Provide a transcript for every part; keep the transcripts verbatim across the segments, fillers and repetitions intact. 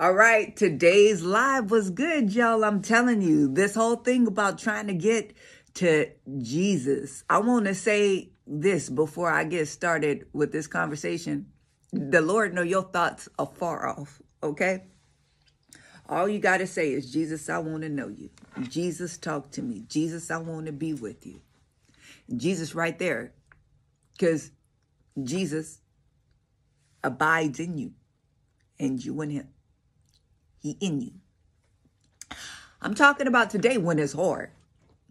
All right, today's live was good, y'all. I'm telling you, this whole thing about trying to get to Jesus. I want to say this before I get started with this conversation. The Lord know your thoughts are far off, okay? All you got to say is, Jesus, I want to know you. Jesus, talk to me. Jesus, I want to be with you. Jesus right there, because Jesus abides in you and you in him. He in you. I'm talking about today when it's hard.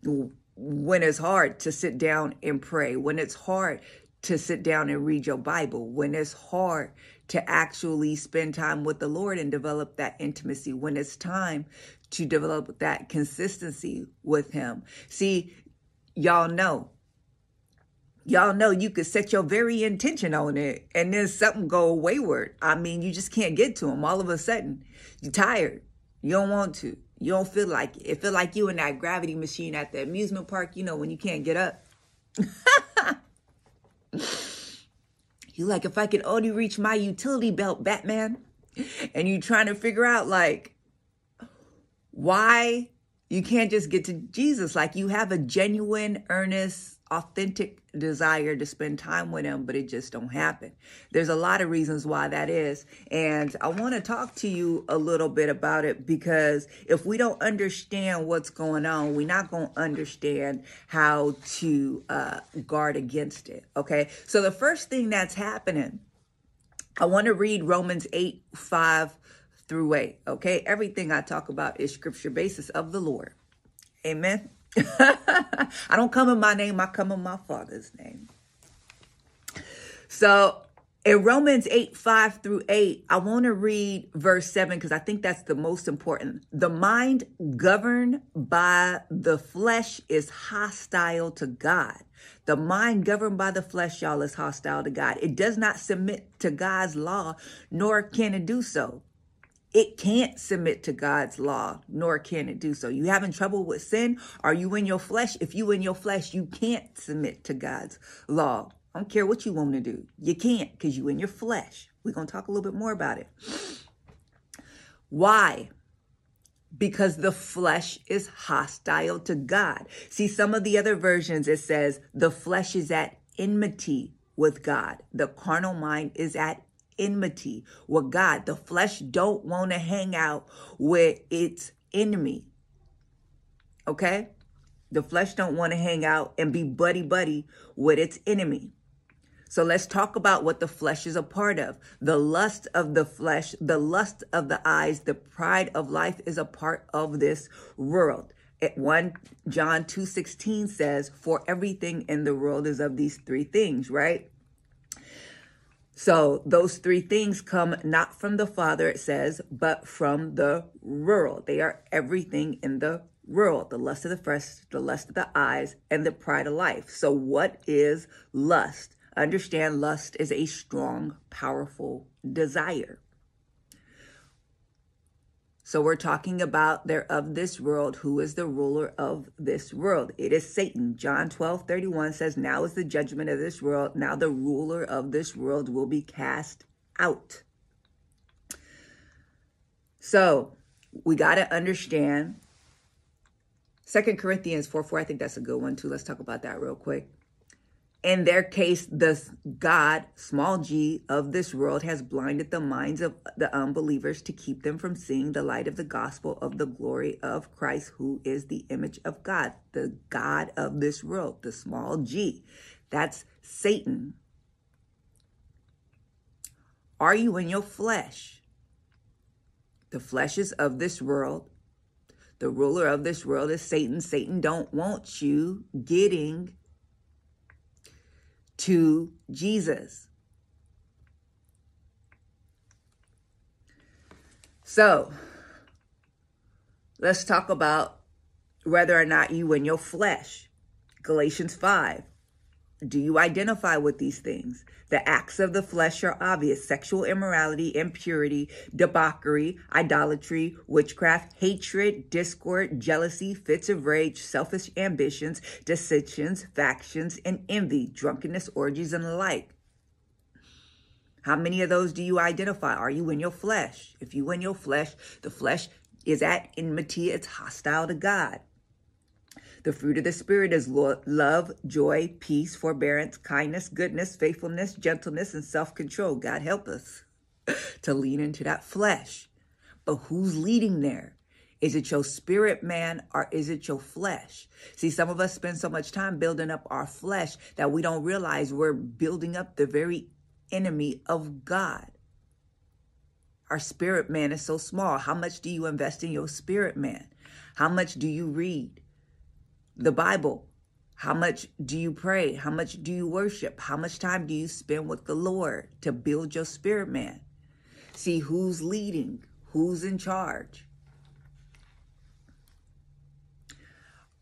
When it's hard to sit down and pray. When it's hard to sit down and read your Bible. When it's hard to actually spend time with the Lord and develop that intimacy. When it's time to develop that consistency with him. See, y'all know. Y'all know you could set your very intention on it and then something go wayward. I mean, you just can't get to them. All of a sudden, you're tired. You don't want to. You don't feel like it. It feel like you in that gravity machine at the amusement park, you know, when you can't get up. You like, if I could only reach my utility belt, Batman. And you trying to figure out, like, why you can't just get to Jesus. Like, you have a genuine, earnest, authentic desire to spend time with him, but it just don't happen. There's a lot of reasons why that is. And I want to talk to you a little bit about it, because if we don't understand what's going on, we're not going to understand how to uh, guard against it. Okay. So the first thing that's happening, I want to read Romans eight, five through eight. Okay. Everything I talk about is scripture basis of the Lord. Amen. I don't come in my name, I come in my Father's name. So in Romans eight, five through eight, I want to read verse seven, because I think that's the most important. The mind governed by the flesh is hostile to God. The mind governed by the flesh, y'all, is hostile to God. It does not submit to God's law, nor can it do so. It can't submit to God's law, nor can it do so. You having trouble with sin? Are you in your flesh? If you in your flesh, you can't submit to God's law. I don't care what you want to do. You can't, because you in your flesh. We're going to talk a little bit more about it. Why? Because the flesh is hostile to God. See, some of the other versions, it says the flesh is at enmity with God. The carnal mind is at enmity with God. The flesh don't want to hang out with its enemy. Okay? The flesh don't want to hang out and be buddy-buddy with its enemy. So let's talk about what the flesh is a part of. The lust of the flesh, the lust of the eyes, the pride of life is a part of this world. At First John two sixteen says, for everything in the world is of these three things, right? So those three things come not from the Father, it says, but from the world. They are everything in the world. The lust of the flesh, the lust of the eyes, and the pride of life. So what is lust? Understand, lust is a strong, powerful desire. So we're talking about they're of this world. Who is the ruler of this world? It is Satan. John twelve, thirty-one says, now is the judgment of this world. Now the ruler of this world will be cast out. So we got to understand Second Corinthians four, four. I think that's a good one too. Let's talk about that real quick. In their case, the God, small g, of this world has blinded the minds of the unbelievers to keep them from seeing the light of the gospel of the glory of Christ, who is the image of God, the God of this world, the small g. That's Satan. Are you in your flesh? The flesh is of this world. The ruler of this world is Satan. Satan don't want you getting to Jesus. So let's talk about whether or not you in your flesh. Galatians five. Do you identify with these things? The acts of the flesh are obvious: sexual immorality, impurity, debauchery, idolatry, witchcraft, hatred, discord, jealousy, fits of rage, selfish ambitions, dissensions, factions, and envy, drunkenness, orgies, and the like. How many of those do you identify? Are you in your flesh? If you in your flesh, the flesh is at enmity. It's hostile to God. The fruit of the Spirit is love, joy, peace, forbearance, kindness, goodness, faithfulness, gentleness, and self-control. God help us to lean into that flesh. But who's leading there? Is it your spirit man or is it your flesh? See, some of us spend so much time building up our flesh that we don't realize we're building up the very enemy of God. Our spirit man is so small. How much do you invest in your spirit man? How much do you read the Bible? How much do you pray? How much do you worship? How much time do you spend with the Lord to build your spirit man? See, who's leading? Who's in charge?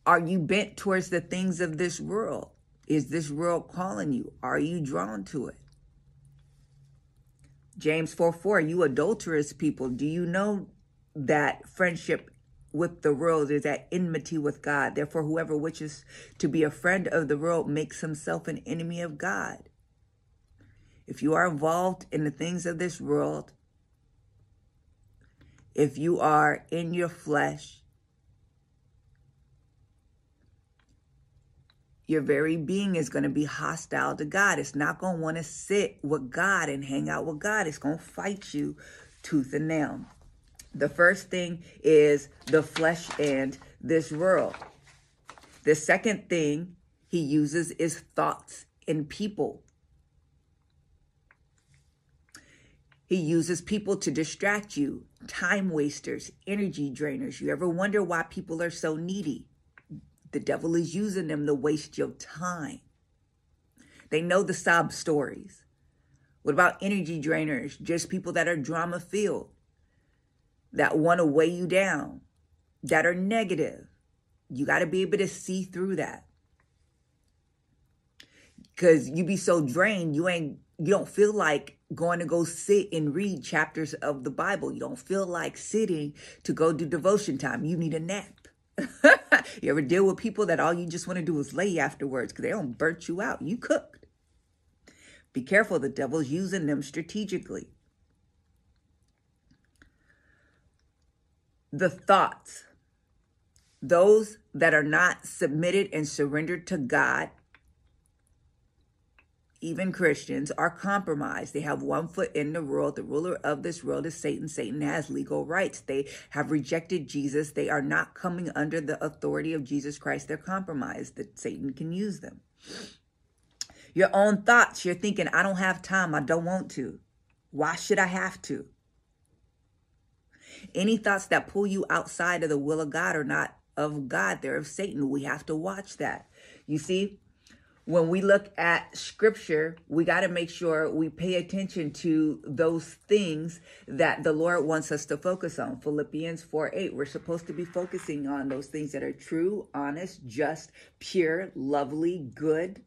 Are you bent towards the things of this world? Is this world calling you? Are you drawn to it? James four four, you adulterous people, do you know that friendship with the world is at enmity with God? Therefore, whoever wishes to be a friend of the world makes himself an enemy of God. If you are involved in the things of this world, if you are in your flesh, your very being is going to be hostile to God. It's not going to want to sit with God and hang out with God. It's going to fight you tooth and nail. The first thing is the flesh and this world. The second thing he uses is thoughts and people. He uses people to distract you, time wasters, energy drainers. You ever wonder why people are so needy? The devil is using them to waste your time. They know the sob stories. What about energy drainers? Just people that are drama filled, that want to weigh you down, that are negative. You got to be able to see through that. Because you be so drained, you ain't, you don't feel like going to go sit and read chapters of the Bible. You don't feel like sitting to go do devotion time. You need a nap. You ever deal with people that all you just want to do is lay afterwards because they don't burnt you out? You cooked. Be careful. The devil's using them strategically. The thoughts. Those that are not submitted and surrendered to God, even Christians, are compromised. They have one foot in the world. The ruler of this world is Satan. Satan has legal rights. They have rejected Jesus. They are not coming under the authority of Jesus Christ. They're compromised. That Satan can use them. Your own thoughts. You're thinking, I don't have time. I don't want to. Why should I have to? Any thoughts that pull you outside of the will of God are not of God. They're of Satan. We have to watch that. You see? When we look at scripture, we got to make sure we pay attention to those things that the Lord wants us to focus on. Philippians four eight, we're supposed to be focusing on those things that are true, honest, just, pure, lovely, good,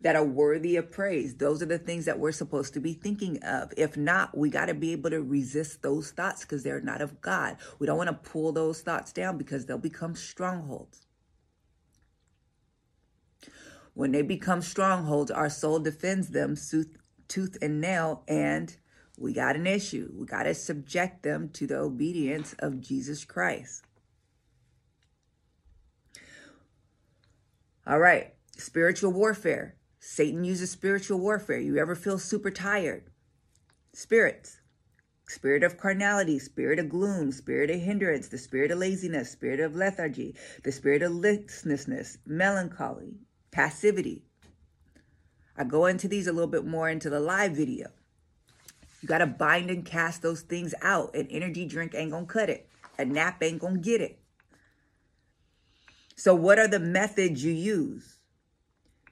that are worthy of praise. Those are the things that we're supposed to be thinking of. If not, we got to be able to resist those thoughts because they're not of God. We don't want to pull those thoughts down because they'll become strongholds. When they become strongholds, our soul defends them tooth and nail, and we got an issue. We got to subject them to the obedience of Jesus Christ. All right, spiritual warfare. Satan uses spiritual warfare. You ever feel super tired? Spirits. Spirit of carnality, spirit of gloom, spirit of hindrance, the spirit of laziness, spirit of lethargy, the spirit of listlessness, melancholy, passivity. I go into these a little bit more into the live video. You got to bind and cast those things out. An energy drink ain't going to cut it. A nap ain't going to get it. So what are the methods you use?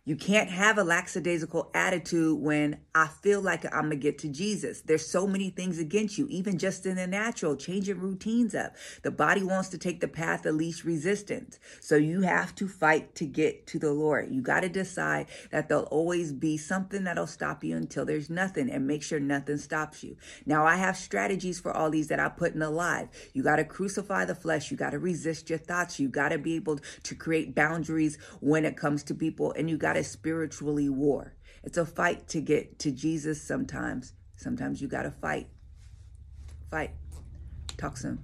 You can't have a lackadaisical attitude when I feel like I'm going to get to Jesus. There's so many things against you, even just in the natural, changing routines up. The body wants to take the path of least resistance. So you have to fight to get to the Lord. You got to decide that there'll always be something that'll stop you until there's nothing, and make sure nothing stops you. Now, I have strategies for all these that I put in the live. You got to crucify the flesh. You got to resist your thoughts. You got to be able to create boundaries when it comes to people, and you got to spiritually war. It's a fight to get to Jesus sometimes. Sometimes you got to fight. Fight. Talk soon.